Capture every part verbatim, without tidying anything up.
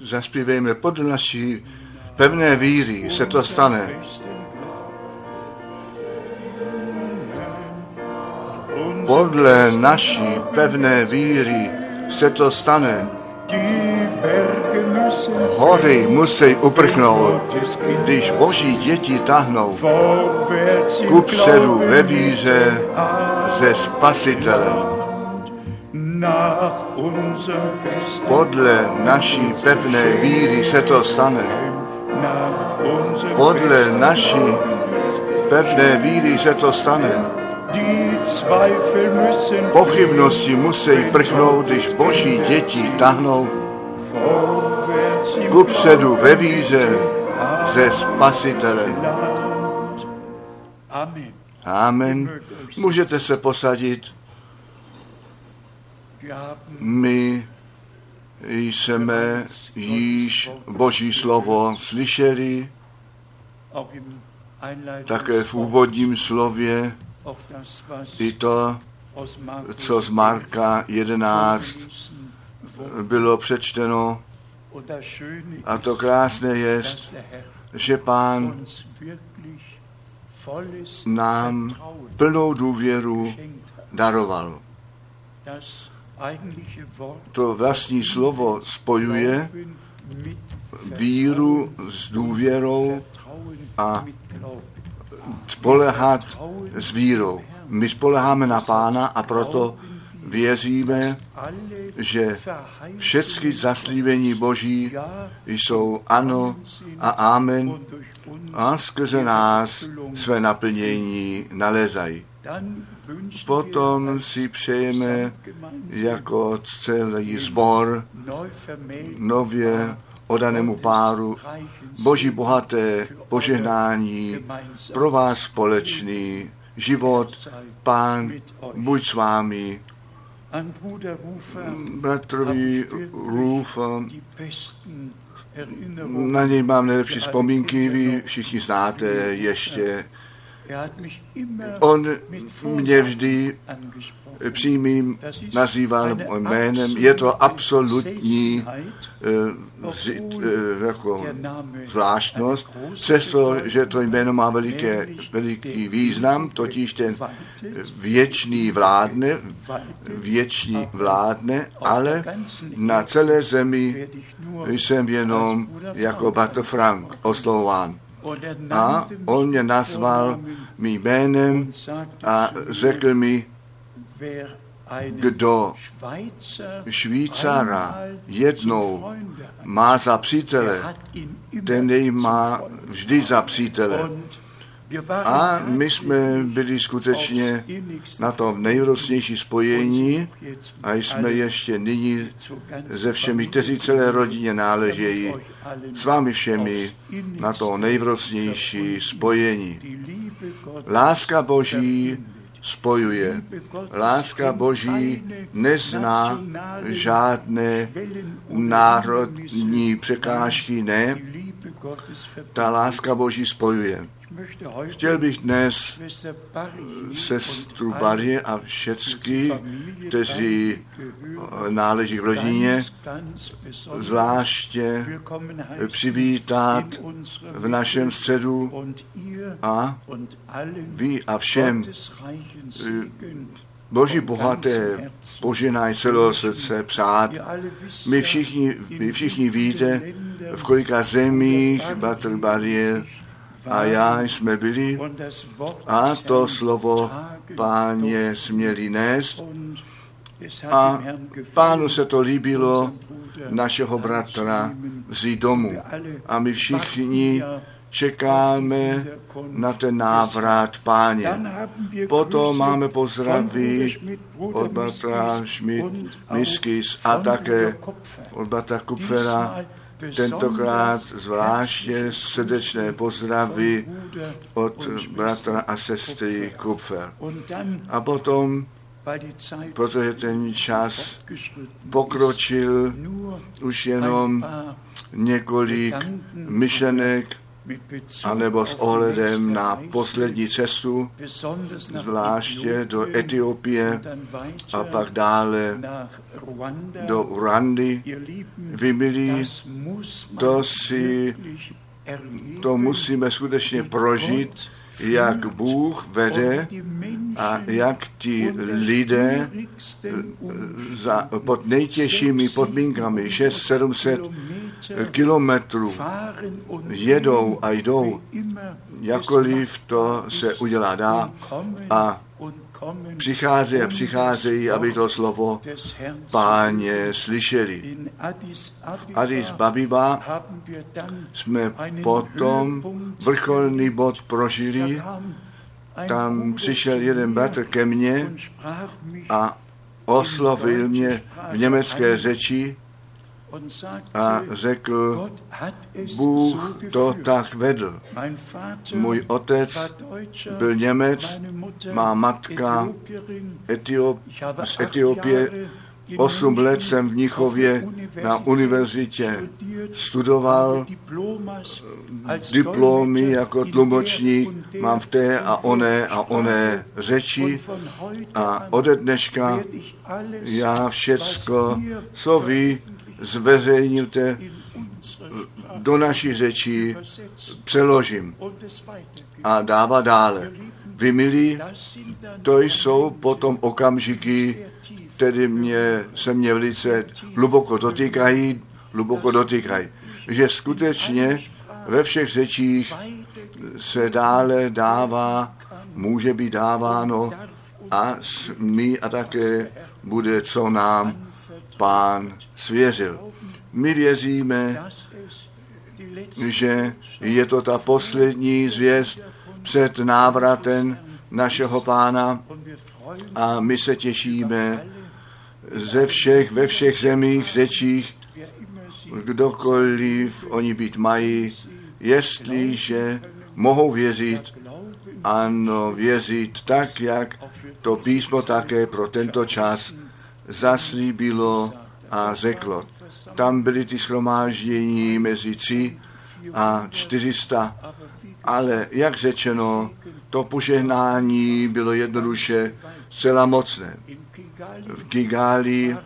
Zaspívejme podle naší pevné víry, se to stane. Podle naší pevné víry se to stane. Hory musí uprchnout, když Boží děti tahnou kupředu ve víře ze Spasitelem. Podle naší pevné víry se to stane. Podle naší pevné víry se to stane. Pochybnosti musí prchnout, když Boží děti tahnou kupředu ve víře ze Spasitelem. Amen. Můžete se posadit. My jsme již Boží slovo slyšeli, také v úvodním slově, i to, co z Marka jedenáct bylo přečteno. A to krásné je, že Pán nám plnou důvěru daroval. To vlastní slovo spojuje víru s důvěrou a spolehat s vírou. My spoleháme na Pána a proto věříme, že všechny zaslíbení Boží jsou ano a amen a skrze nás své naplnění nalezají. Potom si přejeme jako celý sbor nově oddanému páru Boží bohaté požehnání pro vás společný život. Pán, buď s vámi. Bratrovi Ruf, na něj mám nejlepší vzpomínky, vy všichni znáte ještě. On mě vždy přímým nazýval jménem. Je to absolutní jako zvláštnost, přestože to jméno má veliké, veliký význam, totiž ten věčný vládne, věčný vládne, ale na celé zemi jsem jenom jako Bata Frank oslovován. A on mě nazval mým jménem a řekl mi, kdo Švýcara jednou má za přítele, ten jej má vždy za přítele. A my jsme byli skutečně na tom nejrostnější spojení a jsme ještě nyní se všemi, kteří celé rodině náležejí, s vámi všemi na to nejrostnější spojení. Láska Boží spojuje. Láska Boží nezná žádné národní překážky, ne. Ta láska Boží spojuje. Chtěl bych dnes sestru Barie a všecky, kteří náleží k rodině, zvláště přivítat v našem středu a vy a všem Boží bohaté poženaj celého srdce přát. My všichni, my všichni víte, v kolika zemích Bratr Barie a já jsme byli a to slovo Páně směli nést a Pánu se to líbilo našeho bratra vzít domů. A my všichni čekáme na ten návrat Páně. Potom máme pozdravy od bratra Schmidt-Miskis a také od bratra Kupfera. Tentokrát zvláště srdečné pozdravy od bratra a sestry Kupfer. A potom, protože ten čas pokročil, už jenom několik myšlenek anebo s ohledem na poslední cestu, zvláště do Etiopie a pak dále do Rwandy. Vy milí, to si, to musíme skutečně prožít, jak Bůh vede a jak ti lidé za, pod nejtěžšími podmínkami šest set sedm set kilometrů jedou a jdou, jakkoliv to se udělá dá a přicházejí a přicházejí, aby to slovo Páně slyšeli. V Addis Abeba jsme potom vrcholný bod prožili. Tam přišel jeden bratr ke mně a oslovil mě v německé řeči a řekl, Bůh to tak vedl. Můj otec byl Němec, má matka Etiop, z Etiopie. Osm let jsem v Nichově na univerzitě studoval, diplomy jako tlumočník mám v té a oné a oné řeči a ode dneška já všecko, co vy zveřejnilte, do naší řeči přeložím a dává dále. Vy milí, to jsou potom okamžiky, tedy mě, se mě velice hluboko dotýkají, hluboko dotýkají, že skutečně ve všech řečích se dále dává, může být dáváno a smí a také bude, co nám Pán svěřil. My věříme, že je to ta poslední zvěst před návratem našeho Pána a my se těšíme ze všech, ve všech zemích, řečích, kdokoliv oni být mají, jestliže mohou věřit, ano, věřit tak, jak to písmo také pro tento čas zaslíbilo a řeklo. Tam byly ty shromáždění mezi tři a čtyřista, ale jak řečeno, to požehnání bylo jednoduše zcela mocné. V Kigali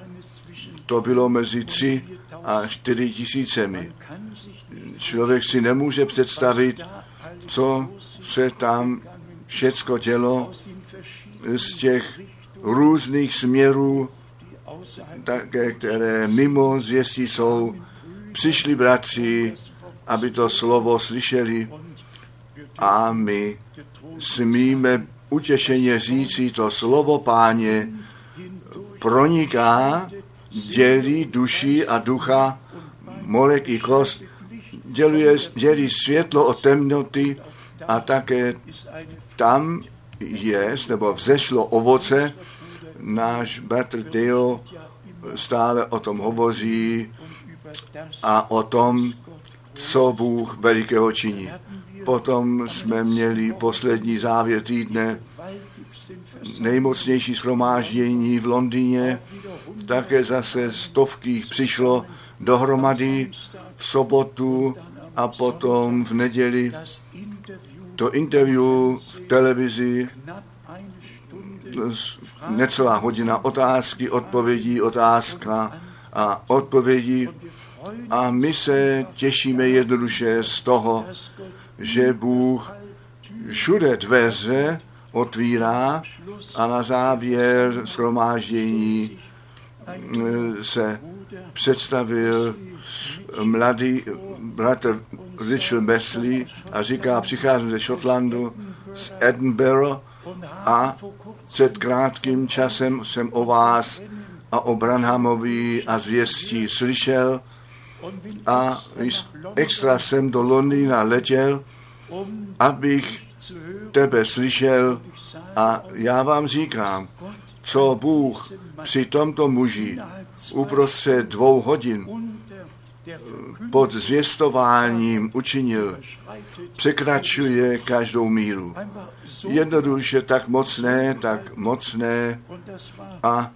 to bylo mezi tři a čtyři tisícemi. Člověk si nemůže představit, co se tam všecko dělo z těch různých směrů, také, které mimo zvěstí jsou, přišli bratři, aby to slovo slyšeli a my smíme utěšeně říci, to slovo Páně proniká, dělí duši a ducha, mozek i kost, děluje, dělí světlo od temnoty a také tam je, nebo vzešlo ovoce. Náš bratr Dale stále o tom hovoří a o tom, co Bůh velikého činí. Potom jsme měli poslední závěr týdne, nejmocnější shromáždění v Londýně, také zase stovky přišlo dohromady v sobotu a potom v neděli. To interview v televizi, necelá hodina otázky, odpovědí, otázka a odpovědi. A my se těšíme jednoduše z toho, že Bůh všude dveře otvírá a na závěr shromáždění se představil mladý bratr Richard Beslie a říká, přicházím ze Šotlandu, z Edinburgh a před krátkým časem jsem o vás a o Branhamovi a zvěstí slyšel a extra jsem do Londýna letěl, abych tebe slyšel a já vám říkám, co Bůh při tomto muži uprostřed dvou hodin pod zvěstováním učinil, překračuje každou míru. Jednoduše tak mocné, tak mocné a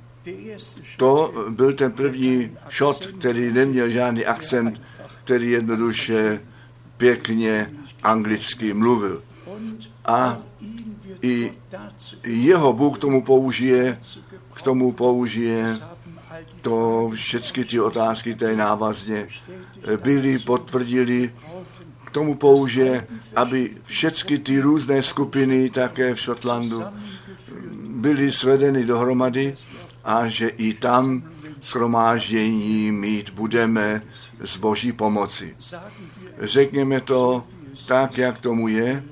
to byl ten první šot, který neměl žádný akcent, který jednoduše pěkně anglicky mluvil. A i jeho Bůh tomu použije, k tomu použije to všechny ty otázky, které návazně byly, potvrdili, k tomu použije, aby všechny ty různé skupiny také v Šotlandu byly svedeny dohromady a že i tam shromáždění mít budeme z Boží pomoci. Řekněme to tak, jak tomu je.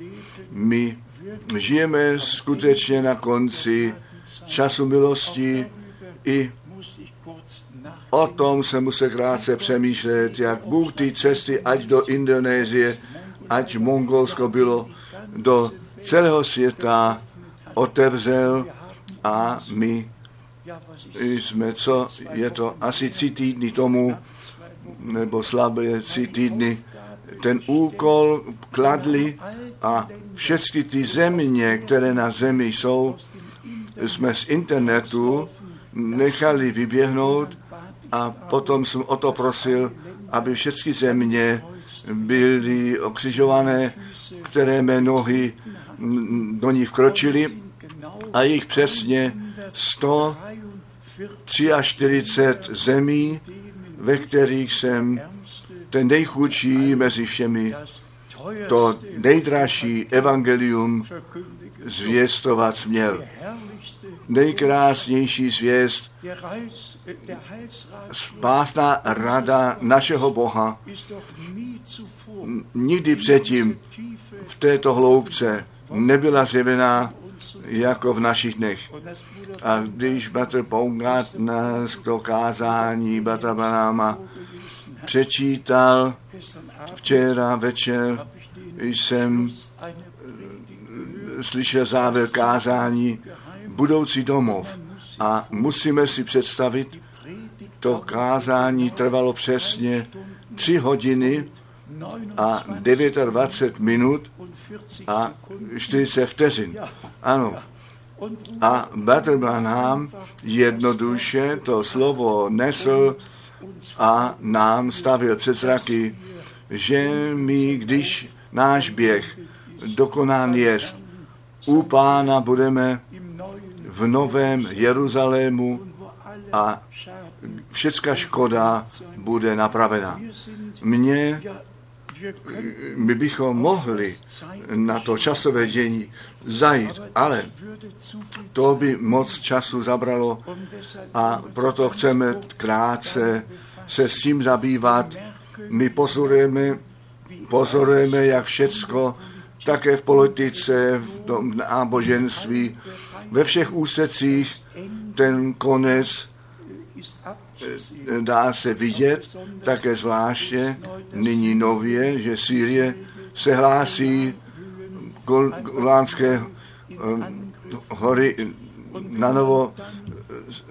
My žijeme skutečně na konci času milosti i o tom se musí krátce přemýšlet, jak Bůh ty cesty, ať do Indonésie, ať Mongolsko bylo, do celého světa otevřel a my jsme, co je to, asi tři týdny tomu, nebo slabé tři týdny, ten úkol kladli a všechny ty země, které na zemi jsou, jsme z internetu nechali vyběhnout a potom jsem o to prosil, aby všechny země byly okřižované, které mé nohy do ní vkročily a jich přesně sto čtyřicet tři zemí, ve kterých jsem ten nejchudší mezi všemi, to nejdražší evangelium zvěstovat směl. Nejkrásnější zvěst, spásná rada našeho Boha, nikdy předtím v této hloubce nebyla zjevená jako v našich dnech. A když Bata Pongat nás to kázání Bata Branhama přečítal včera večer, jsem slyšel závěr kázání Budoucí domov a musíme si představit, to kázání trvalo přesně tři hodiny a dvacet devět minut a čtyřicet vteřin. Ano. A Bater Branham jednoduše to slovo nesl a nám stavil před zraky, že my, když náš běh dokonán jest, u Pána budeme v Novém Jeruzalému a všecká škoda bude napravena. Mně, my bychom mohli na to časové dění zajít, ale to by moc času zabralo a proto chceme krátce se s tím zabývat. My pozorujeme, pozorujeme jak všecko, také v politice, v tom náboženství, ve všech úsecích ten konec dá se vidět, také zvláště nyní nově, že Sýrie se hlásí, Golánské hory na novo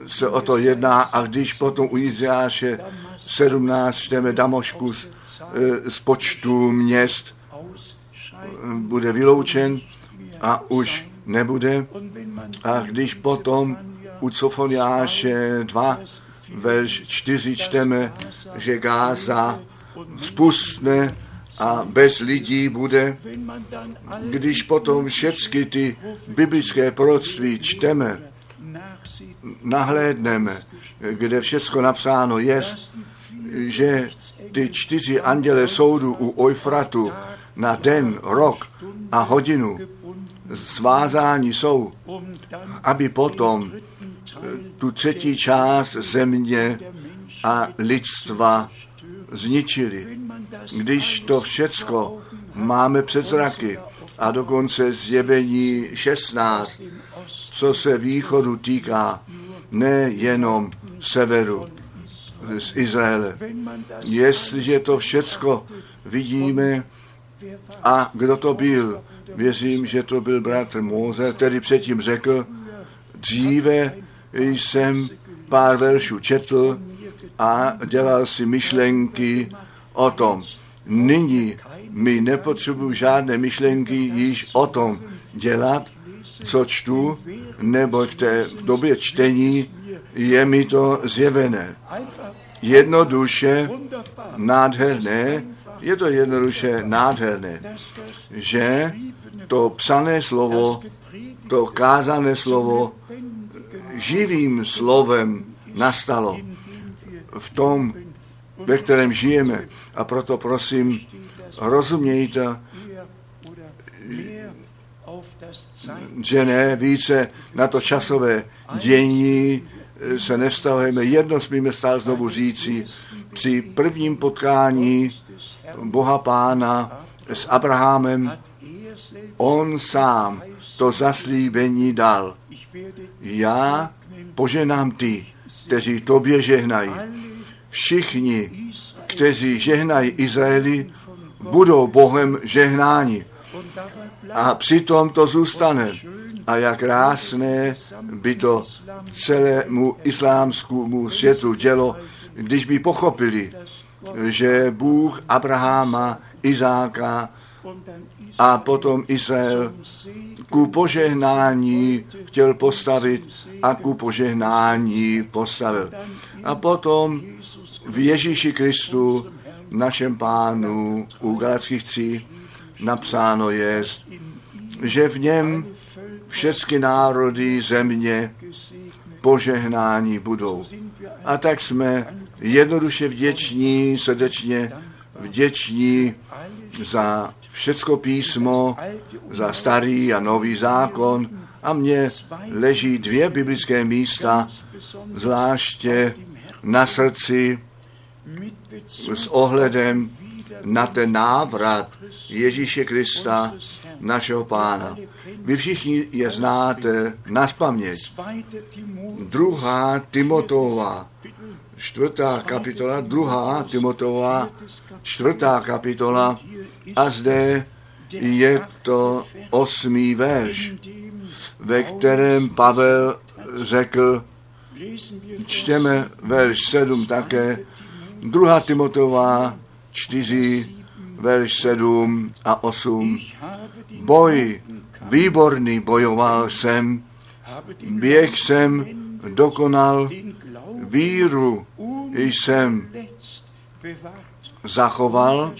se o to jedná a když potom u Izraáše sedmnáct čteme Damašku z, z počtu měst bude vyloučen a už nebude. A když potom u Cofoniáše dva, verš čtyři čteme, že Gáza spustne a bez lidí bude, když potom všechny ty biblické proroctví čteme, nahlédneme, kde všecko napsáno je, že ty čtyři anděle soudu u Eufratu na den, rok a hodinu svázání jsou, aby potom tu třetí část země a lidstva zničili. Když to všecko máme před zraky a dokonce zjevení šestnáct, co se východu týká, nejenom severu z Izraele. Jestliže to všecko vidíme, a kdo to byl? Věřím, že to byl bratr Móze, který předtím řekl, dříve jsem pár veršů četl a dělal si myšlenky o tom. Nyní mi nepotřebuji žádné myšlenky již o tom dělat, co čtu, nebo v té v době čtení je mi to zjevené. Jednoduše nádherné, je to jednoduše nádherné. že to psané slovo, to kázané slovo živým slovem nastalo v tom, ve kterém žijeme. A proto prosím, rozumějte, že ne více na to časové dění se nevztahujeme. Jedno smíme stále znovu říci, při prvním potkání Boha Pána s Abrahamem, on sám to zaslíbení dal. Já poženám ty, kteří tobě žehnají. Všichni, kteří žehnají Izraeli, budou Bohem žehnáni. A přitom to zůstane. A jak krásné by to celému islámskému světu dělo, když by pochopili, že Bůh Abraháma, Izáka a potom Izrael ku požehnání chtěl postavit a ku požehnání postavil. A potom v Ježíši Kristu, našem Pánu, u Galackých tří napsáno je, že v něm všechny národy země požehnání budou. A tak jsme jednoduše vděční, srdečně vděční za všecko písmo, za Starý a Nový zákon. A mně leží dvě biblické místa, zvláště na srdci s ohledem na ten návrat Ježíše Krista, našeho Pána. Vy všichni je znáte nazpaměť. Druhá Timoteova, čtvrtá kapitola, druhá Timoteova, čtvrtá kapitola, a zde je to osmý verš, ve kterém Pavel řekl, čteme verš sedm také, druhá Timoteova, čtyři, verš sedm a osm. Boj výborný bojoval jsem, běh jsem dokonal, víru jsem zachoval.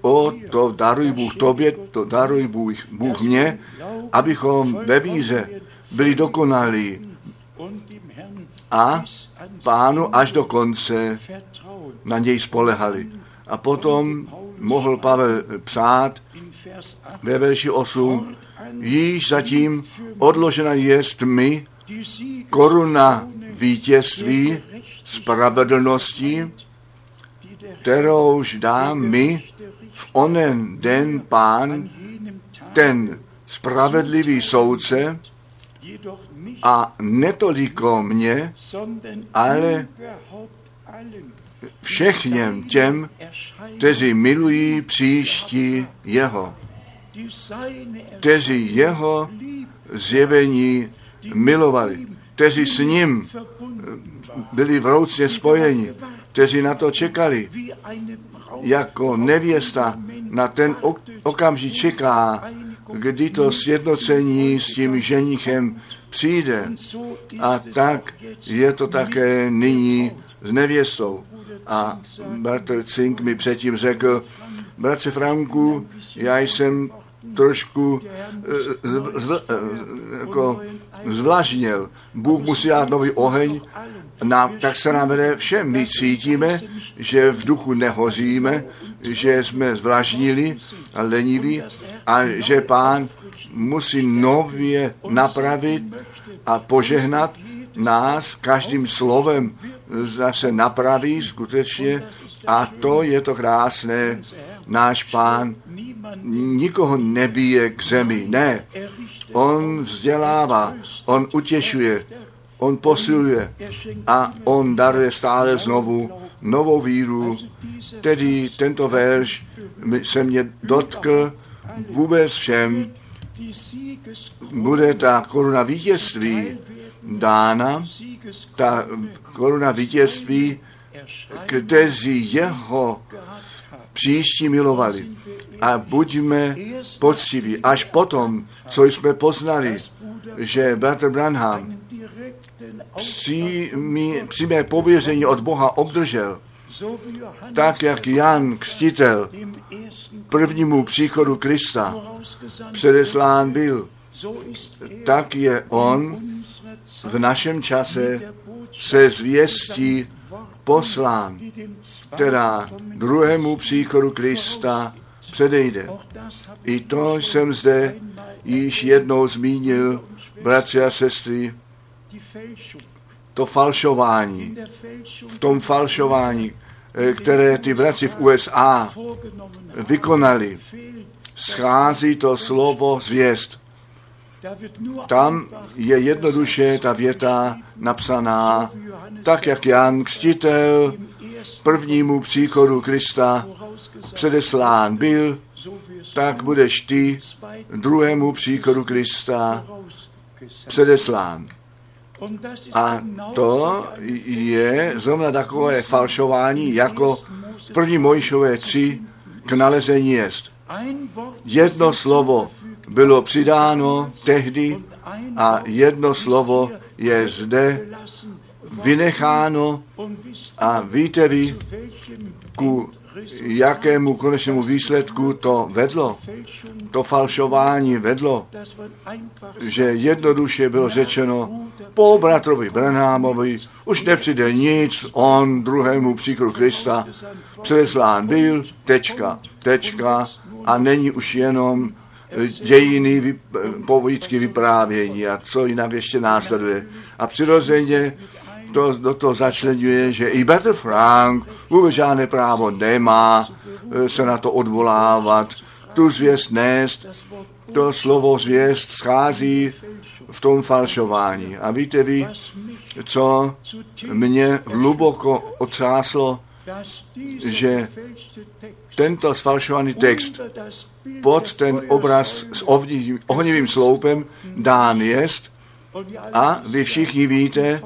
O, to daruj Bůh tobě, to daruj Bůh, Bůh mě, abychom ve víře byli dokonalí a Pánu až do konce na něj spolehali. A potom mohl Pavel psát ve verši osm, již zatím odložena jest mi koruna vítězství spravedlnosti, kterouž dá mi v onen den Pán, ten spravedlivý soudce, a netoliko mě, ale všechněm těm, kteří milují příští jeho, kteří jeho zjevení milovali, kteří s ním byli vroucně spojeni, kteří na to čekali, jako nevěsta na ten okamžik čeká, kdy to sjednocení s tím ženichem přijde. A tak je to také nyní s nevěstou. A bratr Cink mi předtím řekl, bratře Franku, já jsem trošku zvl, jako zvlažněl. Bůh musí dát nový oheň, na, tak se nám vede všem. My cítíme, že v duchu nehoříme, že jsme zvlažnili a leniví a že Pán musí nově napravit a požehnat nás každým slovem, zase napraví skutečně a to je to krásné. Náš Pán nikoho nebije k zemi, ne. On vzdělává, on utěšuje, on posiluje a on daruje stále znovu novou víru. Tedy tento verš se mě dotkl vůbec všem. Bude ta koruna vítězství dána, ta koruna vítězství, kteří jeho příští milovali. A buďme poctiví, až potom, co jsme poznali, že bratr Branham přímé pověření od Boha obdržel tak jak Jan Křtitel prvnímu příchodu Krista předeslán byl, tak je on v našem čase se zvěstí poslán, která druhému příchodu Krista předejde. I to jsem zde již jednou zmínil, bratři a sestry, to falšování, v tom falšování, které ty bratři v U S A vykonali, schází to slovo zvěst. Tam je jednoduše ta věta napsaná, tak jak Jan Křtitel prvnímu příchodu Krista předeslán byl, tak budeš ty druhému příchodu Krista předeslán. A to je zrovna takové falšování, jako v první Mojžíšově tři k nalezení jest. Jedno slovo bylo přidáno tehdy a jedno slovo je zde vynecháno a víte vy, ku jakému konečnému výsledku to vedlo. To falšování vedlo, že jednoduše bylo řečeno po bratrovi Branhamovi, už nepřijde nic, on druhému příchodu Krista předeslán byl, tečka, tečka a není už jenom dějiny, vyp, povídky, vyprávění a co jinak ještě následuje. A přirozeně to do toho začlenuje, že i Bata Frank vůbec žádné právo nemá se na to odvolávat, tu zvěst nést, to slovo zvěst schází v tom falšování. A víte vy, co mě hluboko otřáslo, že tento sfalšovaný text pod ten obraz s ohnivým sloupem dán jest a vy všichni víte,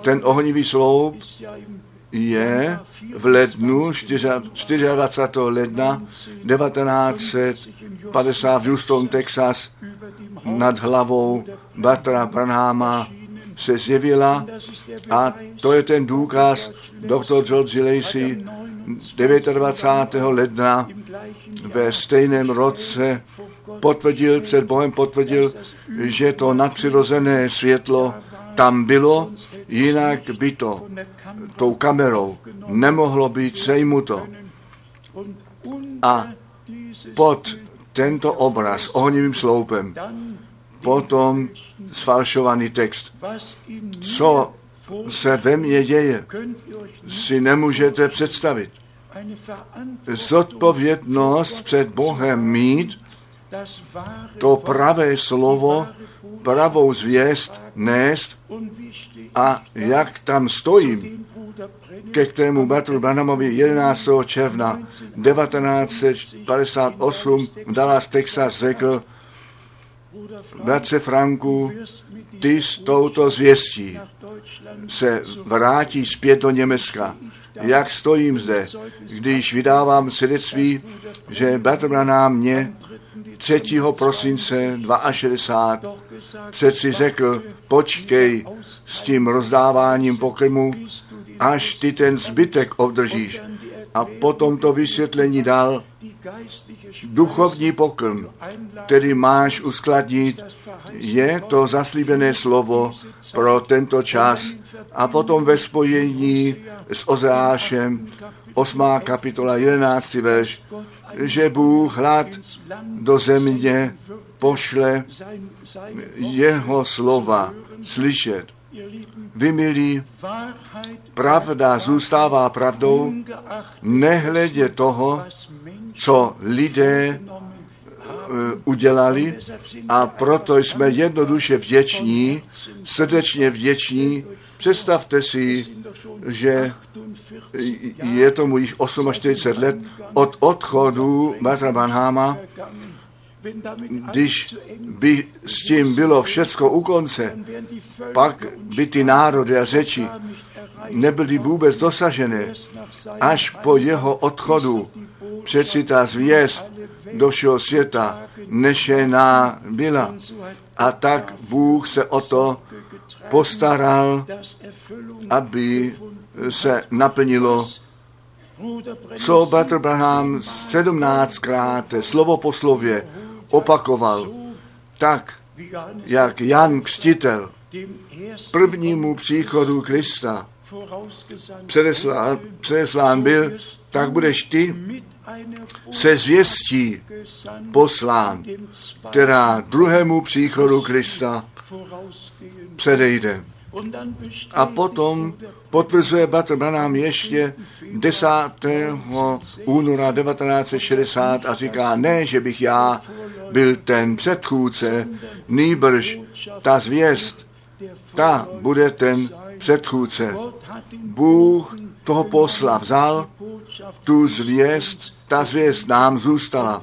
ten ohnivý sloup je v lednu, dvacátého čtvrtého ledna devatenáct set padesát v Houston, Texas, nad hlavou bratra Branhama se zjevila a to je ten důkaz doktor George Lacy dvacátého devátého ledna ve stejném roce potvrdil, před Bohem potvrdil, že to nadpřirozené světlo tam bylo, jinak by to tou kamerou nemohlo být sejmuto. A pod tento obraz ohnivým sloupem potom sfalšovaný text. Co se ve mně děje, si nemůžete představit. Zodpovědnost před Bohem mít, to pravé slovo, pravou zvěst nést a jak tam stojím, ke kterému bratru Branhamovi jedenáctého června devatenáct set padesát osm v Dallas, Texas řekl, bratře Franku, ty s touto zvěstí se vrátí zpět do Německa. Jak stojím zde, když vydávám svědectví, že bratr Branham mě třetího prosince šedesát dva přeci řekl, počkej s tím rozdáváním pokrmu, až ty ten zbytek obdržíš. A potom to vysvětlení dal, duchovní pokrm, který máš uskladnit, je to zaslíbené slovo pro tento čas. A potom ve spojení s Ozeášem, osmá kapitola jedenáctý verš, že Bůh hlad do země pošle jeho slova slyšet. Vy, milí, pravda zůstává pravdou, nehledě toho, co lidé uh, udělali a proto jsme jednoduše vděční, srdečně vděční. Představte si, že je tomu již čtyřicet osm let od odchodu bratra Branhama, když by s tím bylo všecko u konce, pak by ty národy a řeči nebyly vůbec dosažené. Až po jeho odchodu přeci ta zvěst do všeho světa nešená byla. A tak Bůh se o to postaral, aby se naplnilo co bratr Branham sedmnáctkrát slovo po slově opakoval, tak jak Jan Křtitel prvnímu příchodu Krista předeslán, předeslán byl, tak budeš ty se zvěstí poslán, která druhému příchodu Krista předejde. A potom potvrzuje bratr Branham ještě desátého února devatenáct set šedesát a říká, ne, že bych já byl ten předchůdce, nýbrž ta zvěst, ta bude ten předchůdce. Bůh toho posla vzal, tu zvěst, ta zvěst nám zůstala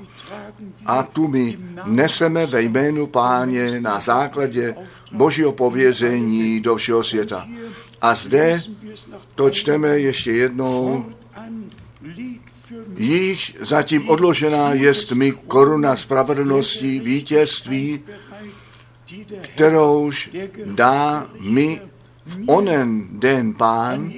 a tu my neseme ve jménu Páně na základě Božího pověření do všeho světa. A zde to čteme ještě jednou. Již zatím odložená jest mi koruna spravedlnosti, vítězství, kterouž dá mi v onen den Pán,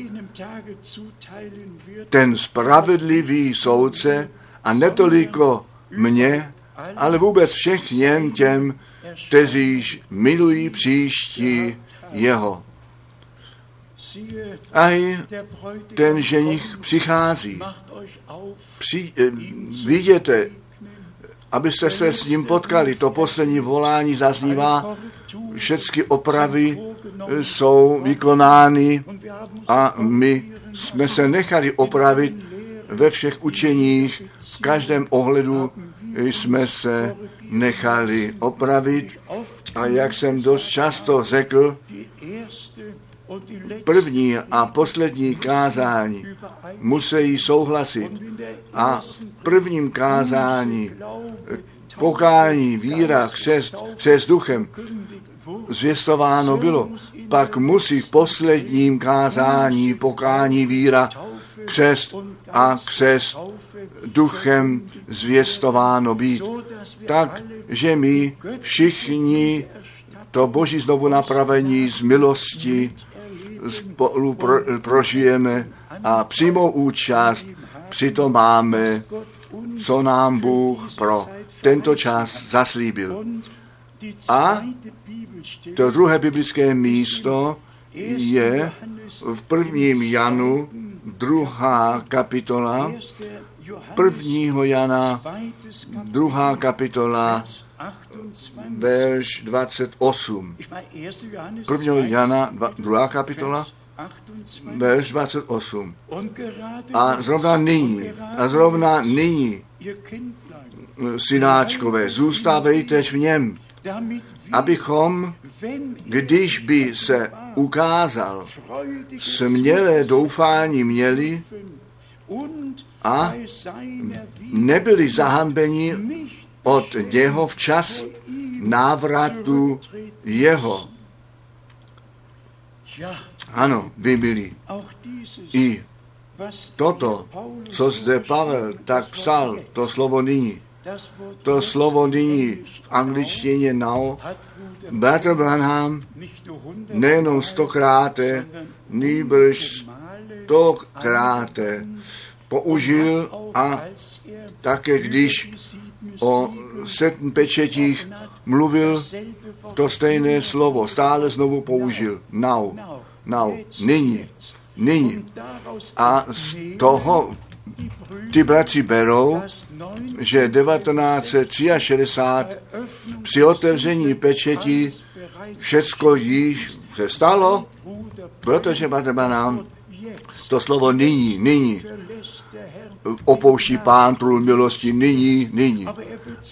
ten spravedlivý soudce, a netoliko mně, ale vůbec všech něm těm, kteříž milují příští jeho. A ten ženich přichází. Při, eh, vidíte, abyste se s ním potkali, to poslední volání zaznívá, všechny opravy jsou vykonány a my jsme se nechali opravit ve všech učeních, v každém ohledu jsme se nechali opravit a jak jsem dost často řekl, první a poslední kázání musí souhlasit a v prvním kázání pokání, víra, křest, křest duchem zvěstováno bylo. Pak musí v posledním kázání pokání, víra, křest a křest duchem zvěstováno být. Tak, že my všichni to Boží znovu napravení z milosti spolu pro, prožijeme a přímou účast přitom máme, co nám Bůh pro tento čas zaslíbil. A to druhé biblické místo je v prvním Janu, druhá kapitola, prvního Jana, druhá kapitola, verš dvacet osm. prvního Jana, druhá kapitola, verš dvacet osm. A zrovna nyní, a zrovna nyní, synáčkové, zůstávejtež v něm, abychom, když by se ukázal, smělé doufání měli a nebyli zahambeni od něho včas návratu jeho. Ano, vy milí, i toto, co zde Pavel tak psal, to slovo nyní, to slovo nyní v angličtině now, bratr Branham nejenom stokráte, nýbrž stokráte použil a také když o sedm pečetích mluvil, to stejné slovo stále znovu použil. Now, now, nyní, nyní. A z toho ty bratři berou, že devatenáct set šedesát tři při otevření pečetí všecko již se stalo, protože Batrba nám to slovo nyní, nyní. Opouští Pán trůn milosti nyní, nyní.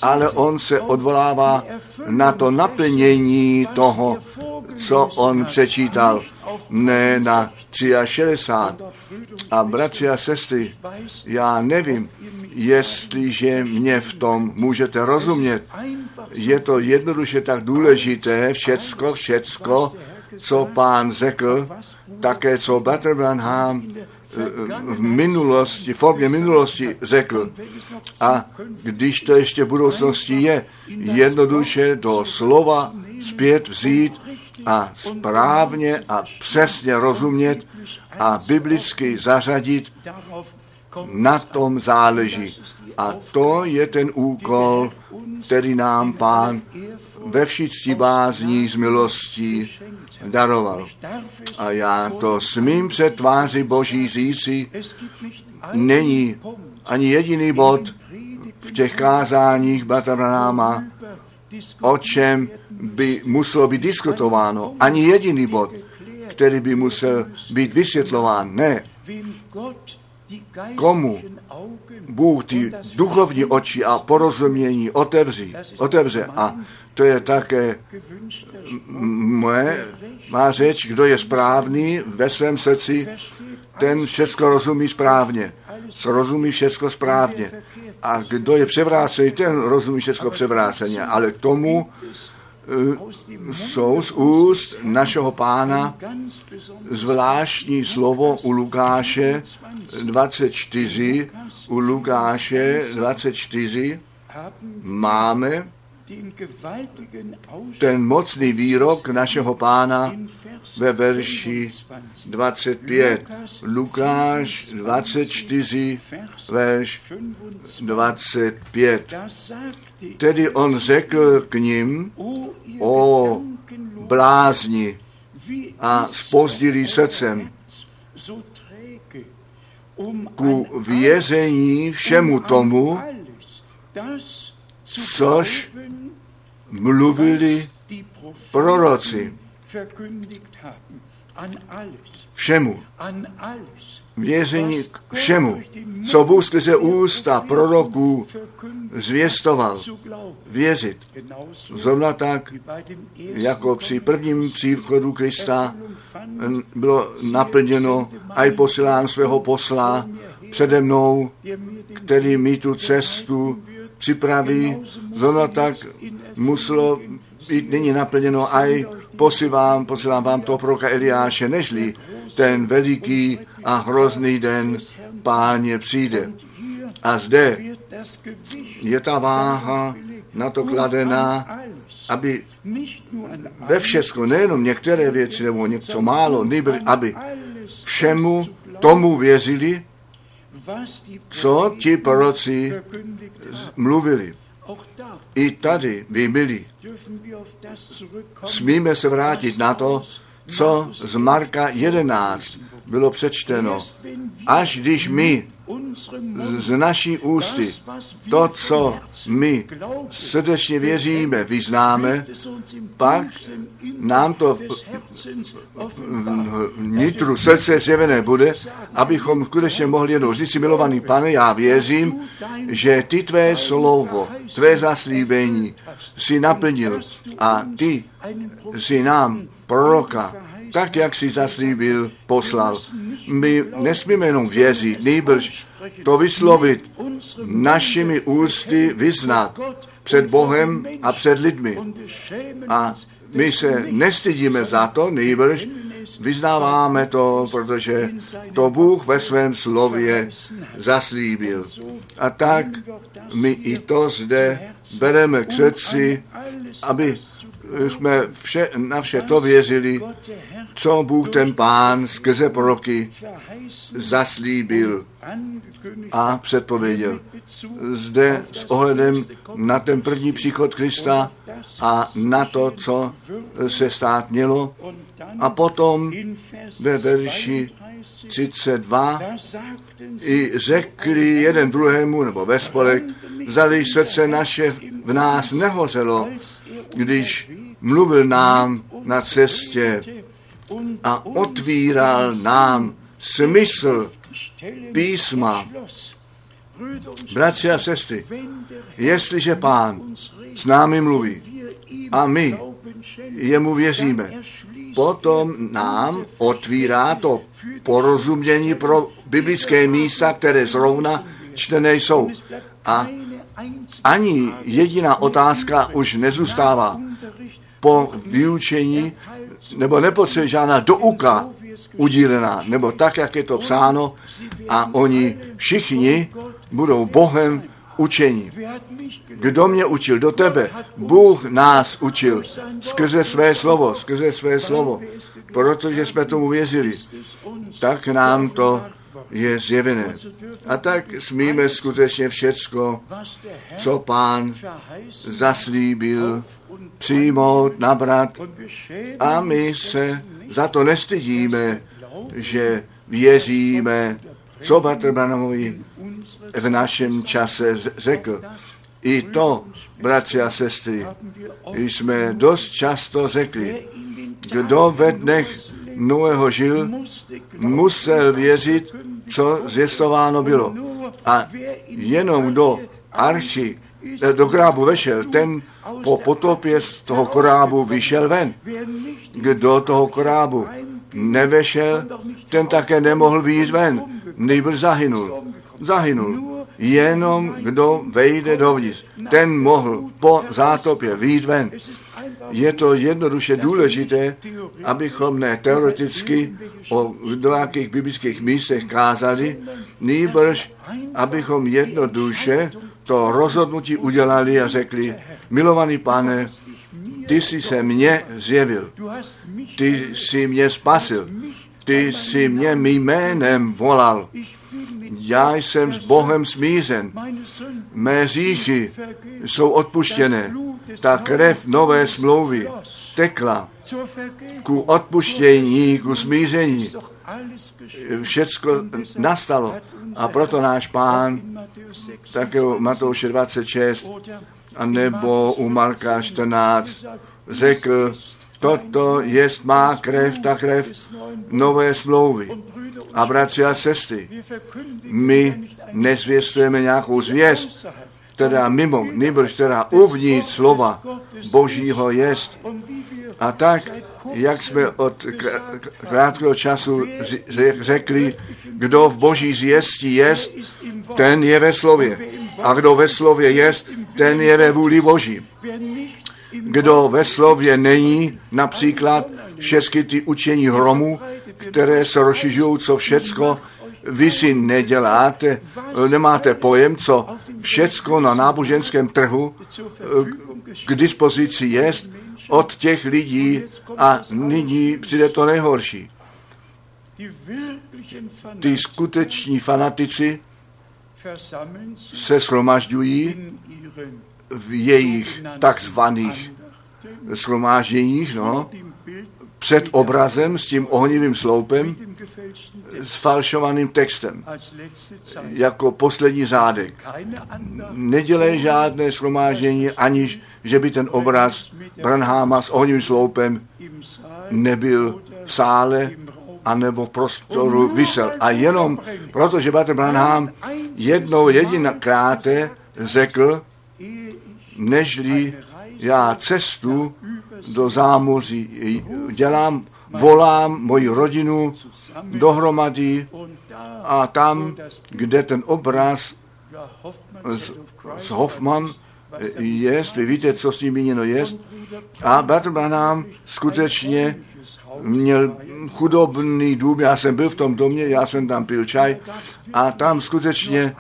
Ale on se odvolává na to naplnění toho, co on přečítal, ne na šedesát tři. A bratři a sestry, já nevím, jestliže mě v tom můžete rozumět. Je to jednoduše tak důležité, všecko, všecko, co Pán řekl, také co bratr Branham v minulosti, v formě minulosti řekl. A když to ještě v budoucnosti je, jednoduše do slova zpět vzít a správně a přesně rozumět a biblicky zařadit Na tom záleží. A to je ten úkol, který nám Pán ve vší cti bázní z milostí daroval. A já to smím před tváří Boží říci, není ani jediný bod v těch kázáních bratra Branhama, o čem by muselo být diskutováno, ani jediný bod, který by musel být vysvětlován. Ne. Komu Bůh ty duchovní oči a porozumění otevří, otevře. A to je také moje, má řeč, kdo je správný ve svém srdci, ten všechno rozumí správně. Rozumí všechno správně. A kdo je převrácený, ten rozumí všechno převráceně. Ale k tomu jsou z úst našeho Pána zvláštní slovo u Lukáše dvacet čtyři. U Lukáše dvacet čtyři máme ten mocný výrok našeho Pána ve verši dvacet pět. Lukáš dvacet čtyři, verš dvacet pět. Tedy on řekl k nim, o blázni a zpozdilí srdcem, ku věření všemu tomu, což mluvili proroci. Všemu. Věření k všemu, co Bůh skrze ústa proroků zvěstoval. Věřit. Zrovna tak, jako při prvním příchodu Krista bylo naplněno, a i posílám svého posla přede mnou, který mi tu cestu připraví, zrovna tak muselo být nyní naplněno aj posílám, posílám vám toho proroka Eliáše, nežli ten veliký a hrozný den Páně přijde. A zde je ta váha na to kladená, aby ve všecko, nejenom některé věci nebo něco málo, nebo aby všemu tomu věřili, co ti proroci mluvili. I tady, vy milí, smíme se vrátit na to, co z Marka jedenáct bylo přečteno. Až když my z naší ústy to, co my srdečně věříme, vyznáme, pak nám to vnitru srdce zjevené bude, abychom skutečně mohli jednou říct si, milovaný Pane, já věřím, že ty tvé slovo, tvé zaslíbení si naplnil a ty si nám proroka, tak, jak si zaslíbil, poslal. My nesmíme jenom věřit, nýbrž to vyslovit, našimi ústy vyznat před Bohem a před lidmi. A my se nestydíme za to, nýbrž vyznáváme to, protože to Bůh ve svém slově zaslíbil. A tak my i to zde bereme k srdci, aby jsme vše, na vše to věřili, co Bůh ten Pán skrze proroky zaslíbil a předpověděl. Zde s ohledem na ten první příchod Krista a na to, co se stát mělo. A potom ve verši třicet dva i řekli jeden druhému, nebo ve spolek, vzali srdce naše v nás nehořelo, když mluvil nám na cestě a otvíral nám smysl písma. Bratři a sestry, jestliže Pán s námi mluví a my jemu věříme, potom nám otvírá to porozumění pro biblické místa, které zrovna čtené jsou. A ani jediná otázka už nezůstává po vyučení, nebo nepotřebuje žádná douka udílená, nebo tak, jak je to psáno, a oni všichni budou Bohem učení. Kdo mě učil? Do tebe. Bůh nás učil skrze své slovo, skrze své slovo, protože jsme tomu věřili. Tak nám to je zjevené. A tak smíme skutečně všecko, co Pán zaslíbil, přijmout, nabrat. A my se za to nestydíme, že věříme, co Bratr Branhamovi v našem čase řekl. I to, bratři a sestry, jsme dost často řekli, kdo ve dnech Noého žil, musel věřit, co zvěstováno bylo. A jenom do archy, do korábu vešel, ten po potopě z toho korábu vyšel ven. Kdo toho korábu nevešel, ten také nemohl vyjít ven, nejbrž zahynul. Zahynul. Jenom kdo vejde dovnitř, ten mohl po zátopě vyjít ven. Je to jednoduše důležité, abychom ne teoreticky o nějakých biblických místech kázali, nýbrž abychom jednoduše to rozhodnutí udělali a řekli, milovaný Pane, ty jsi se mně zjevil, ty jsi mě spasil, ty jsi mě mým jménem volal. Já jsem s Bohem smířen, mé hříchy jsou odpuštěné, ta krev nové smlouvy tekla ku odpuštění, ku smíření. Všecko nastalo a proto náš Pán, také u Matouše dvacet šest nebo u Marka čtrnáct, řekl, toto je má krev, ta krev nové smlouvy. A bratři a sestry, my nezvěstujeme nějakou zvěst, která mimo, nýbrž která uvnitř slova Božího jest. A tak, jak jsme od krátkého času řekli, kdo v Boží zvěstí jest, ten je ve slově. A kdo ve slově jest, ten je ve vůli Boží. Kdo ve slově není, například všechny ty učení hromu, které se rozšiřují, co všecko vy si neděláte, nemáte pojem, co všecko na náboženském trhu k dispozici jest od těch lidí a nyní přijde to nejhorší. Ty skuteční fanatici se shromažďují v jejich takzvaných shromážděních, no, před obrazem s tím ohnivým sloupem, s falšovaným textem, jako poslední řádek. Nedělej žádné shromáždění, aniž, že by ten obraz Branhama s ohnivým sloupem nebyl v sále anebo v prostoru visel. A jenom proto, že bratr Branham jednou jedinkrát řekl, nežli já cestu do zámoří dělám, volám moji rodinu dohromady a tam, kde ten obraz z, z Hoffman jest, vy víte, co s ním jiného jest, a bratr Branham skutečně měl chudobný dům, já jsem byl v tom domě, já jsem tam pil čaj a tam skutečně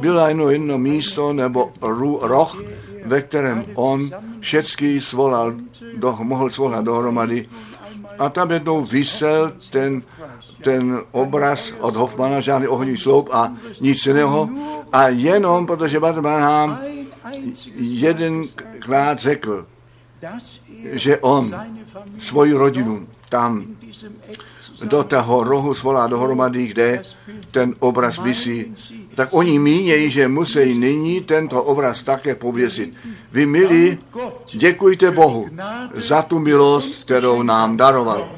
bylo jedno, jedno místo nebo rů, roh, ve kterém on všecky svolal, do, mohl svolat dohromady. A tam jednou visel ten, ten obraz od Hoffmana, žádný ohní sloup a nic jiného. A jenom, protože bratr Branham jedenkrát řekl, že on svoji rodinu tam do toho rohu svolá dohromady, kde ten obraz visí, tak oni mínějí, že musí nyní tento obraz také pověsit. Vy, milí, děkujte Bohu za tu milost, kterou nám daroval.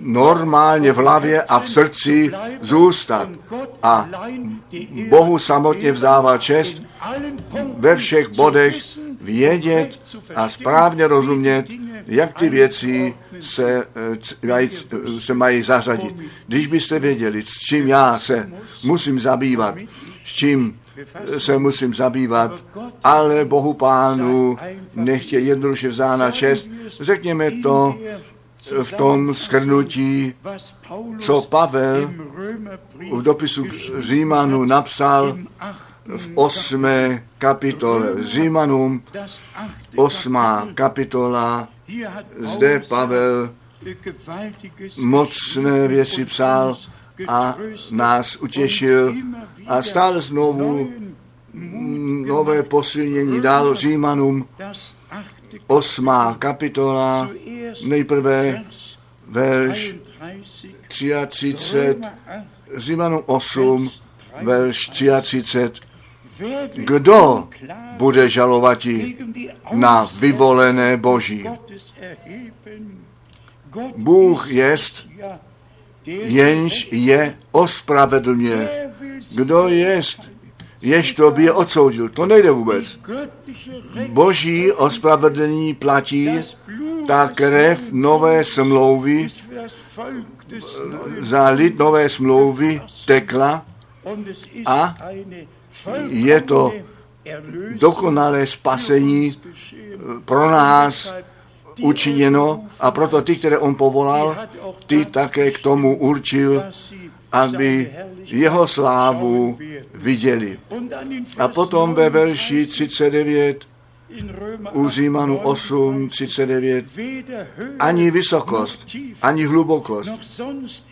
Normálně v hlavě a v srdci zůstat a Bohu samotně vzdávat čest ve všech bodech, vědět a správně rozumět, jak ty věci se, se mají zařadit. Když byste věděli, s čím já se musím zabývat, s čím se musím zabývat, ale Bohu Pánu nechtě jednoduše vzána čest, řekněme to v tom shrnutí, co Pavel v dopisu Římanů napsal v osmé kapitole. Římanům, osmá kapitola, zde Pavel mocné věci psal a nás utěšil a stále znovu nové posilnění dal Římanům, osmá kapitola, nejprve verš třicet tři, Římanům osm, verš třicet tři. Kdo bude žalovati na vyvolené Boží? Bůh jest, jenž je ospravedlně. Kdo jest, jež to by je odsoudil? To nejde vůbec. Boží ospravedlnění platí ta krev nové smlouvy, za lid nové smlouvy tekla a je to dokonalé spasení pro nás učiněno a proto ty, které on povolal, ty také k tomu určil, aby jeho slávu viděli. A potom ve verši třicet devět u Římanů osm, třicet devět, ani vysokost, ani hlubokost,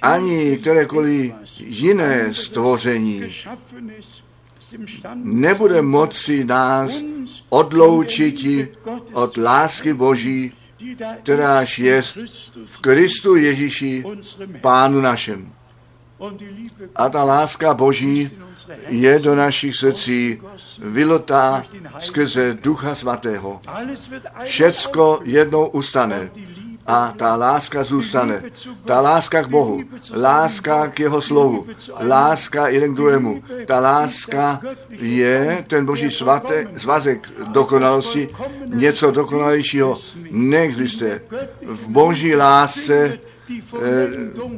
ani kterékoliv jiné stvoření nebude moci nás odloučiti od lásky Boží, kteráž jest v Kristu Ježíši, Pánu našem. A ta láska Boží je do našich srdcí vylotá skrze Ducha Svatého. Všecko jednou ustane a ta láska zůstane. Ta láska k Bohu, láska k jeho slovu, láska jeden k druhému. Ta láska je ten Boží svaté, svazek dokonalosti, něco dokonalejšího neexistuje. V Boží lásce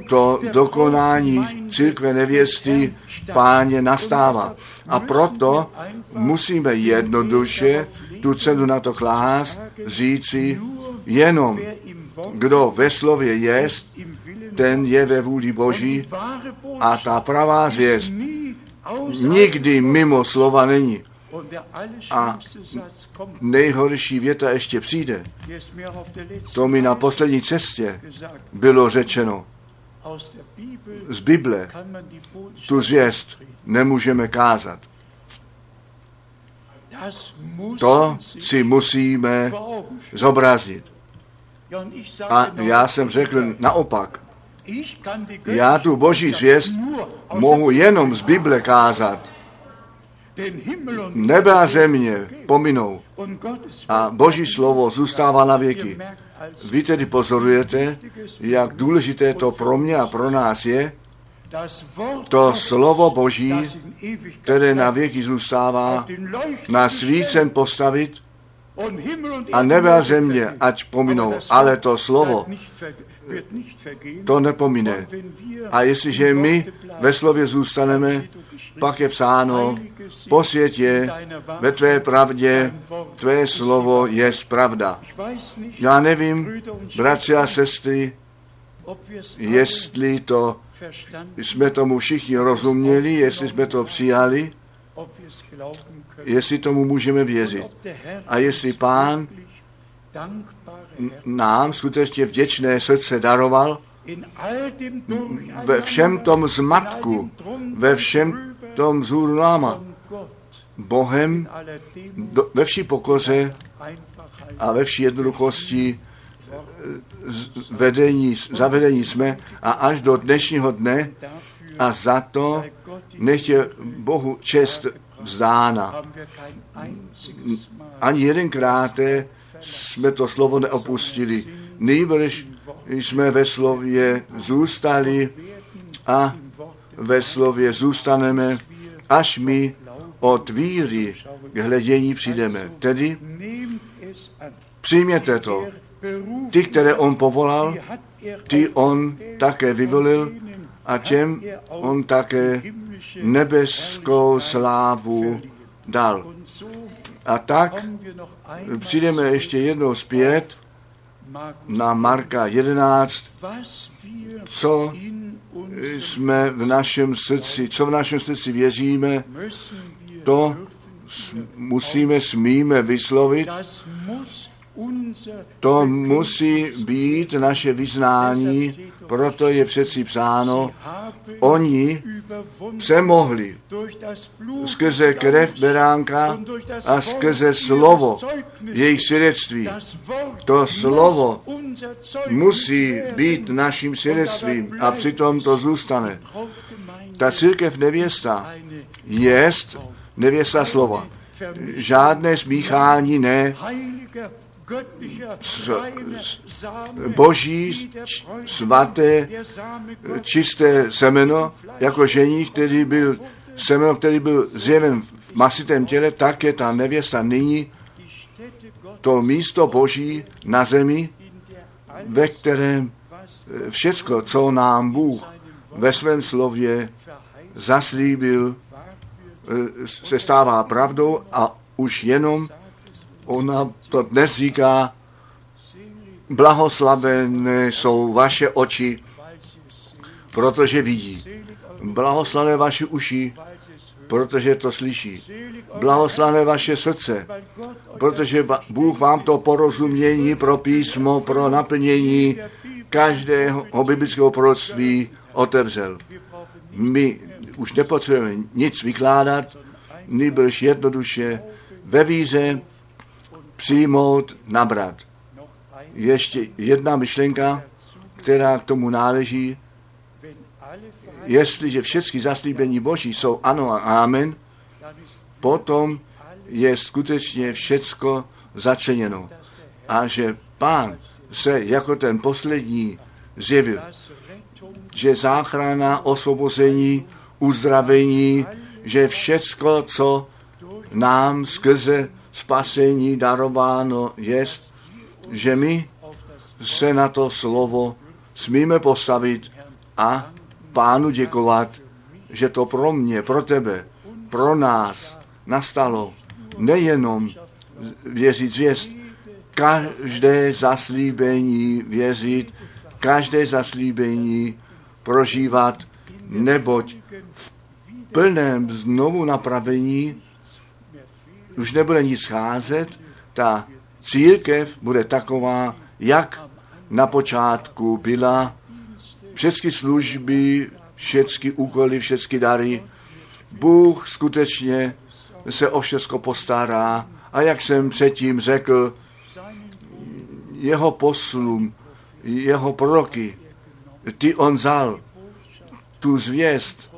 to dokonání církve nevěsty Páně nastává. A proto musíme jednoduše tu cenu na to klást, říci jenom, kdo ve slově jest, ten je ve vůli Boží a ta pravá zvěst nikdy mimo slova není. A nejhorší věta ještě přijde. To mi na poslední cestě bylo řečeno. Z Bible tu zvěst nemůžeme kázat. To si musíme zobrazit. A já jsem řekl naopak. Já tu Boží zvěst mohu jenom z Bible kázat. Nebe a země pominou a Boží slovo zůstává na věky. Vy tedy pozorujete, jak důležité to pro mě a pro nás je, to slovo Boží, které na věky zůstává, na svícen postavit a nebe a země, ať pominou, ale to slovo, to nepomine. A jestliže my ve slově zůstaneme, pak je psáno, posvěť je ve tvé pravdě, tvé slovo je pravda. Já nevím, bratři a sestry, jestli to jsme tomu všichni rozuměli, jestli jsme to přijali, jestli tomu můžeme věřit. A jestli Pán nám skutečně vděčné srdce daroval, ve všem tom zmatku, ve všem tom vzhůru náma, Bohem, do, ve vší pokoře a ve vší jednoduchosti vedení, zavedení jsme a až do dnešního dne a za to nechť je Bohu čest vzdána. Ani jedenkrát jsme to slovo neopustili. Nýbrž jsme ve slově zůstali a ve slově zůstaneme, až my od víry k hledění přijdeme. Tedy přijměte to. Ty, které on povolal, ty on také vyvolil a těm on také nebeskou slávu dal. A tak přijdeme ještě jednou zpět na Marka jedenáct, co jsme v našem srdci, co v našem srdci věříme, to musíme, smíme vyslovit, To musí být naše vyznání, proto je přeci psáno, oni přemohli skrze krev beránka a skrze slovo jejich svědectví. To slovo musí být naším svědectvím a přitom to zůstane. Ta církev nevěsta jest nevěsta slova. Žádné smíchání, ne. S, s, boží, č, svaté, čisté semeno, jako ženich, který byl, semeno, který byl zjeven v masitém těle, tak je ta nevěsta nyní to místo boží na zemi, ve kterém všecko, co nám Bůh ve svém slově zaslíbil, se stává pravdou a už jenom ona to dnes říká, blahoslavené jsou vaše oči, protože vidí. Blahoslavené vaše uši, protože to slyší. Blahoslavené vaše srdce, protože Bůh vám to porozumění pro písmo, pro naplnění každého biblického proroctví otevřel. My už nepotřebujeme nic vykládat, nýbrž jednoduše ve víře přijmout, nabrat. Ještě jedna myšlenka, která k tomu náleží. Jestliže všechny zaslíbení Boží jsou ano a amen, potom je skutečně všecko začleněno. A že Pán se jako ten poslední zjevil, že záchrana, osvobození, uzdravení, že všecko, co nám skrze spasení darováno jest, že my se na to slovo smíme postavit a Pánu děkovat, že to pro mě, pro tebe, pro nás nastalo. Nejenom věřit zvěst, každé zaslíbení věřit, každé zaslíbení prožívat, neboť v plném znovu napravení už nebude nic scházet, ta církev bude taková, jak na počátku byla. Všechny služby, všechny úkoly, všechny dary. Bůh skutečně se o všechno postará a jak jsem předtím řekl, jeho poslům, jeho proroky, ty on vzal tu zvěst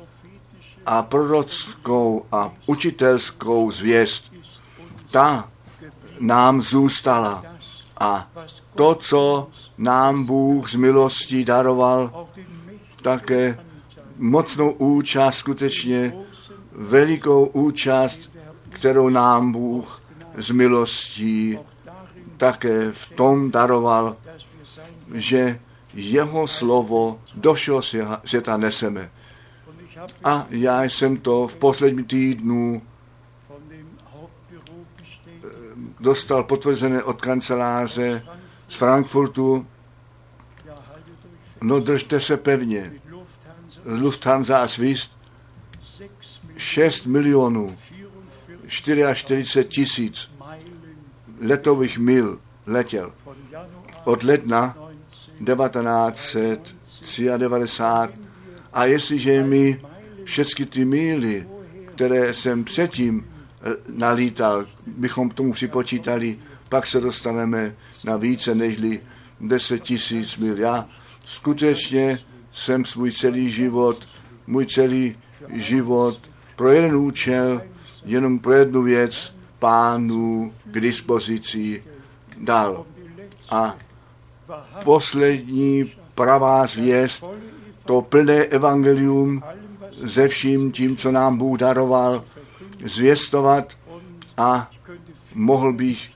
a prorockou a učitelskou zvěst. Ta nám zůstala a to, co nám Bůh z milostí daroval, také mocnou účast, skutečně velikou účast, kterou nám Bůh z milostí také v tom daroval, že jeho slovo do všeho světa neseme. A já jsem to v posledním týdnu dostal potvrzené od kanceláře z Frankfurtu. No držte se pevně. Lufthansa a Swiss šest milionů čtyřicet čtyři tisíc letových mil letěl. Od ledna devatenáct set devadesát tři. A jestliže mi všechny ty míly, které jsem předtím nalítal, bychom k tomu připočítali, pak se dostaneme na více než deset tisíc mil. Já skutečně jsem svůj celý život, můj celý život pro jeden účel, jenom pro jednu věc Pánu k dispozici dal. A poslední pravá zvěst, to plné evangelium se vším tím, co nám Bůh daroval, zvěstovat a mohl bych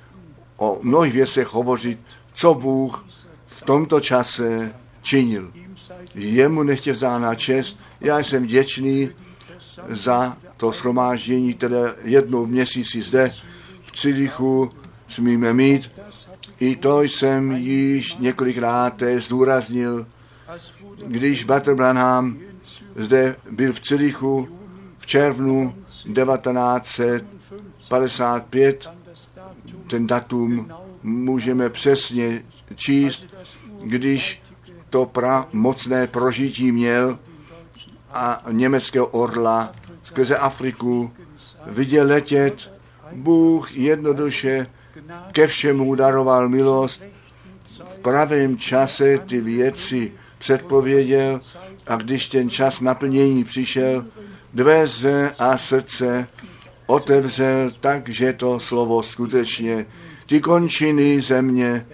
o mnohých věcech hovořit, co Bůh v tomto čase činil. Jemu nechtě vzána čest, já jsem vděčný za to shromáždění, které jednou v měsíci zde v Cilichu smíme mít. I to jsem již několikrát zdůraznil, když bratr Branham zde byl v Cilichu v červnu devatenáct set padesát pět, ten datum můžeme přesně číst, když to pramocné prožití měl a německého orla skrze Afriku viděl letět. Bůh jednoduše ke všemu daroval milost. V pravém čase ty věci předpověděl a když ten čas naplnění přišel, dveře a srdce otevřel, takže to slovo skutečně ty končiny země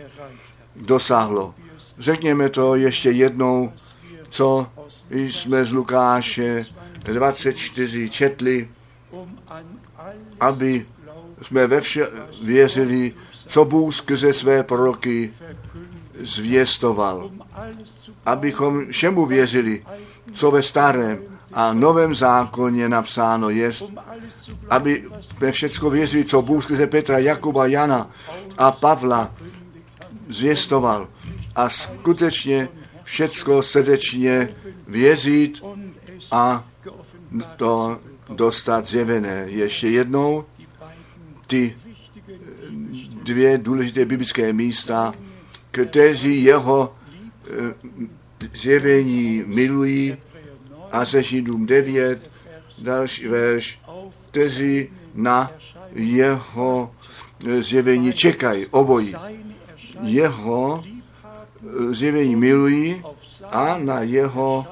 dosáhlo. Řekněme to ještě jednou, co jsme z Lukáše dvacet čtyři četli, aby jsme ve vše věřili, co Bůh skrze své proroky zvěstoval. Abychom všemu věřili, co ve starém a novém zákoně napsáno jest, aby jsme všecko věřili, co Bůh skrze Petra, Jakuba, Jana a Pavla zvěstoval. A skutečně všecko srdečně věřit a to dostat zjevené. Ještě jednou ty dvě důležité biblické místa, kteří jeho zjevení milují, a ze Židům devět, další verš, kteří na jeho zjevení čekají, obojí. Jeho zjevení milují a na jeho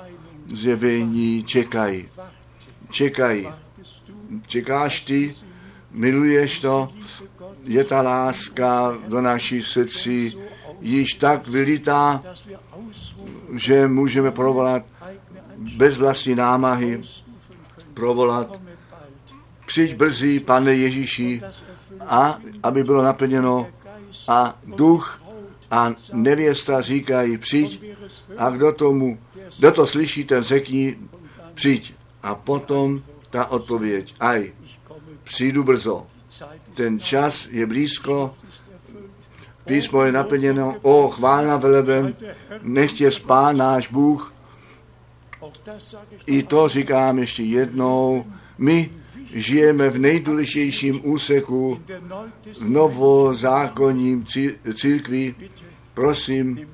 zjevení čekají. Čekají. Čekáš ty, miluješ to, je ta láska do našich srdcí již tak vylitá, že můžeme provolat bez vlastní námahy, provolat přijď brzy, Pane Ježíši, a aby bylo naplněno a duch a nevěsta říkají přijď a kdo tomu, kdo to slyší, ten řekni přijď. A potom ta odpověď, aj, přijdu brzo. Ten čas je blízko, písmo je naplněno, o, chválna velebem, nechtě spá náš Bůh. I to říkám ještě jednou, my žijeme v nejdůležitějším úseku v novozákonním církvi. Prosím,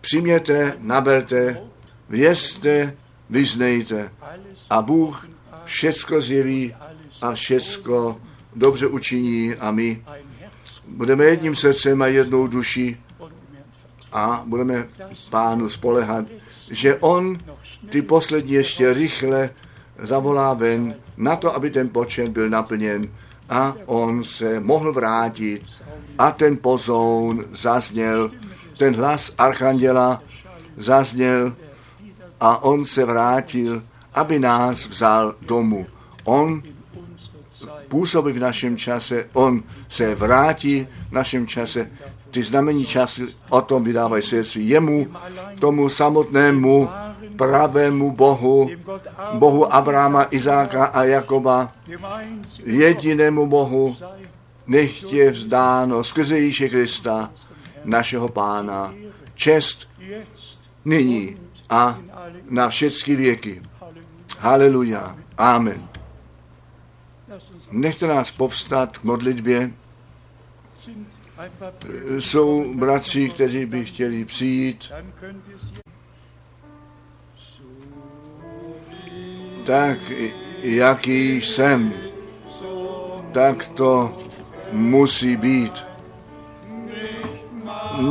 přijměte, naberte, vězte, vyznejte a Bůh všecko zjeví a všecko dobře učiní a my budeme jedním srdcem a jednou duší a budeme Pánu spolehat, že on ty poslední ještě rychle zavolá ven na to, aby ten počet byl naplněn a on se mohl vrátit a ten pozoun zazněl, ten hlas archanděla zazněl a on se vrátil, aby nás vzal domů. On působí v našem čase, on se vrátí v našem čase. Ty znamení času o tom vydávají svědectví jemu, tomu samotnému pravému Bohu, Bohu Abrahama, Izáka a Jakoba, jedinému Bohu, nechť je vzdáno skrze Ježíše Krista, našeho Pána. Čest nyní a na všechny věky. Haleluja. Amen. Nechte nás povstat k modlitbě. Jsou bratři, kteří by chtěli přijít. Tak, jaký jsem, tak to musí být.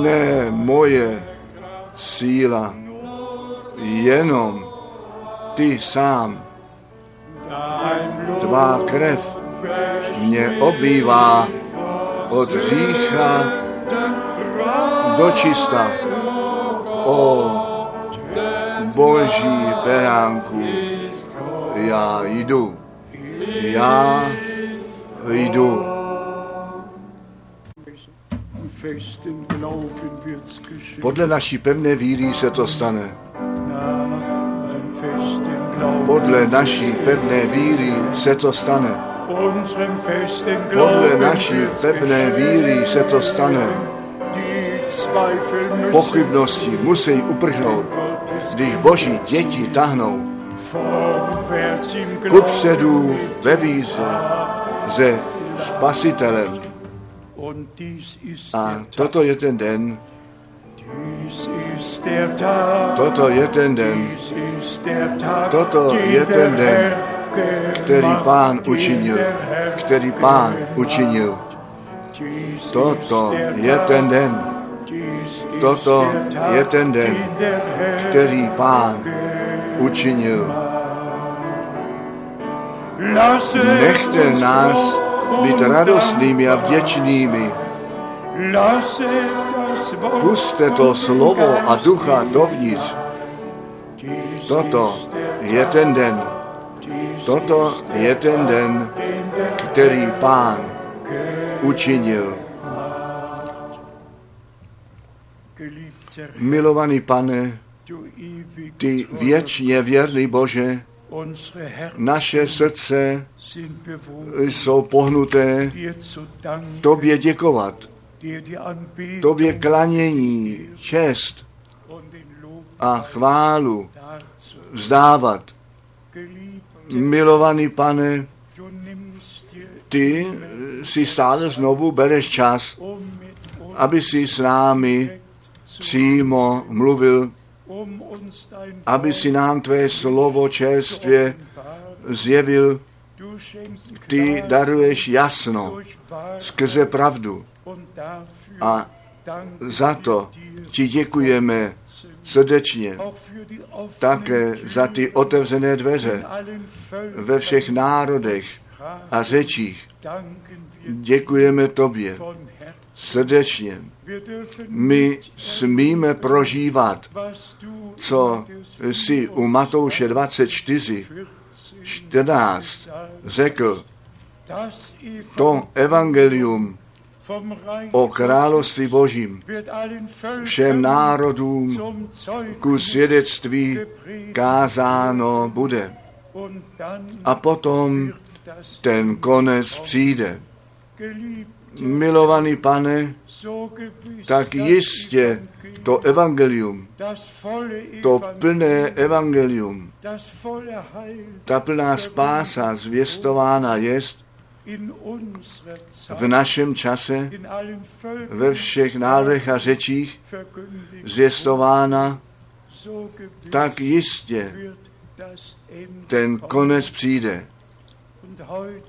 Ne moje síla, jenom ty sám. Tvá krev mě obývá od hřícha do čista. O Boží beránku, já jdu, já jdu. Podle naší pevné víry se to stane. Podle naší pevné víry se to stane. Podle naší pevné víry se to stane. Pochybnosti musí uprchnout, když Boží děti tahnou kupředu ve víře se Spasitelem. A toto je ten den, toto je ten den, toto je ten den, který Pán učinil, který Pán učinil. Toto je ten den, toto je ten den, který Pán učinil. Nechte nás být radostnými a vděčnými. Pusťte to slovo a ducha dovnitř. Toto je ten den. Toto je ten den, který Pán učinil. Milovaný Pane, ty věčně věrný Bože, naše srdce jsou pohnuté tobě děkovat, tobě klanění, čest a chválu vzdávat. Milovaný Pane, ty si stále znovu bereš čas, aby si s námi přímo mluvil, aby si nám tvé slovo čerstvě zjevil. Ty daruješ jasno skrze pravdu a za to ti děkujeme srdečně, také za ty otevřené dveře ve všech národech a řečích. Děkujeme tobě srdečně. My smíme prožívat, co jsi u Matouše dvacet čtyři čtrnáct řekl. To evangelium o království Božím všem národům ku svědectví kázáno bude. A potom ten konec přijde. Milovaný Pane, tak jistě to evangelium, to plné evangelium, ta plná spása zvěstována jest v našem čase, ve všech národech a řečích zvěstována, tak jistě ten konec přijde.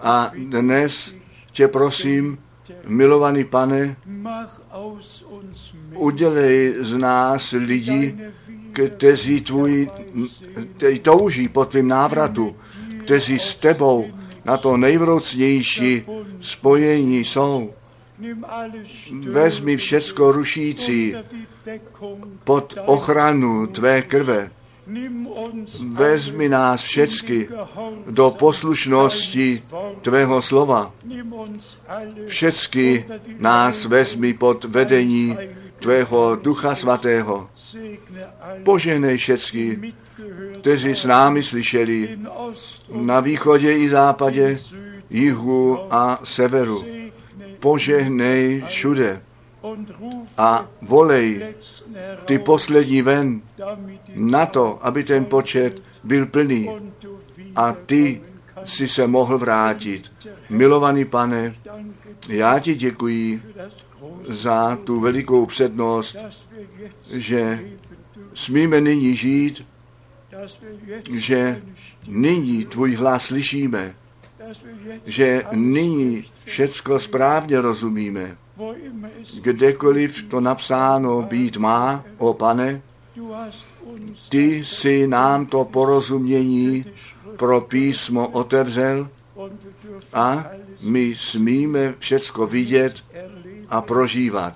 A dnes tě prosím, milovaný Pane, udělej z nás lidi, kteří tvůj, kteří touží po tvým návratu, kteří s tebou na to nejvroucnější spojení jsou. Vezmi všecko rušící pod ochranu tvé krve. Vezmi nás všecky do poslušnosti tvého slova. Všecky nás vezmi pod vedení tvého Ducha Svatého. Požehnej všecky, kteří s námi slyšeli, na východě i západě, jihu a severu. Požehnej všude a volej ty poslední ven na to, aby ten počet byl plný a ty si se mohl vrátit. Milovaný Pane, já ti děkuji za tu velikou přednost, že smíme nyní žít, že nyní tvůj hlas slyšíme, že nyní všecko správně rozumíme. Kdekoliv to napsáno být má, o Pane, ty jsi nám to porozumění pro písmo otevřel a my smíme všecko vidět a prožívat.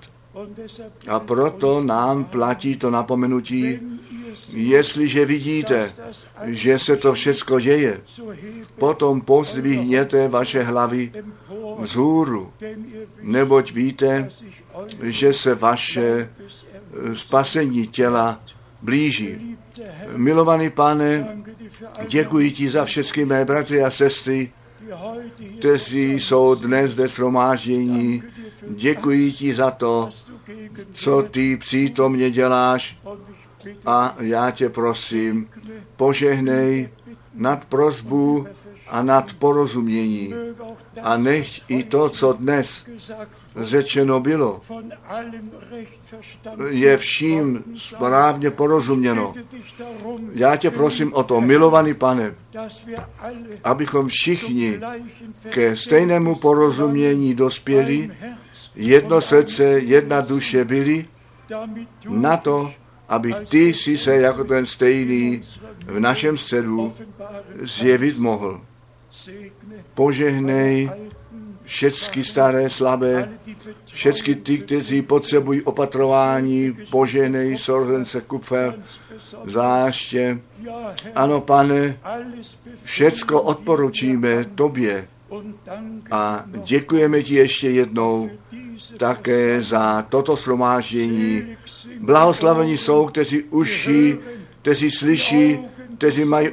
A proto nám platí to napomenutí, jestliže vidíte, že se to všecko děje, potom pozdvihněte vaše hlavy vzhůru, neboť víte, že se vaše spasení těla blíží. Milovaný Pane, děkuji ti za všechny mé bratry a sestry, kteří jsou dnes zde shromáždění. Děkuji ti za to, co ty přítomně děláš a já tě prosím, požehnej nad prosbu a nad porozumění. A nech i to, co dnes řečeno bylo, je vším správně porozuměno. Já tě prosím o to, milovaný pane, abychom všichni ke stejnému porozumění dospěli, jedno srdce, jedna duše byli, na to, aby ty jsi se jako ten stejný v našem středu zjevit mohl. Požehnej všechny staré, slabé, všechny ty, kteří potřebují opatrování, požehnej sorence Kupfer, záště. Ano, pane, všecko odporučíme tobě a děkujeme ti ještě jednou také za toto shromáždění. Blahoslavení jsou, kteří uši, kteří slyší, kteří mají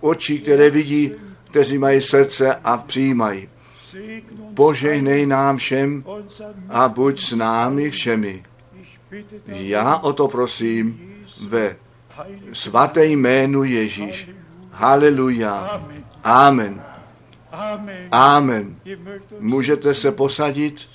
oči, které vidí, kteří mají srdce a přijímají. Požehnej nám všem a buď s námi všemi. Já o to prosím ve svaté jménu Ježíš. Haleluja. Amen. Amen. Můžete se posadit.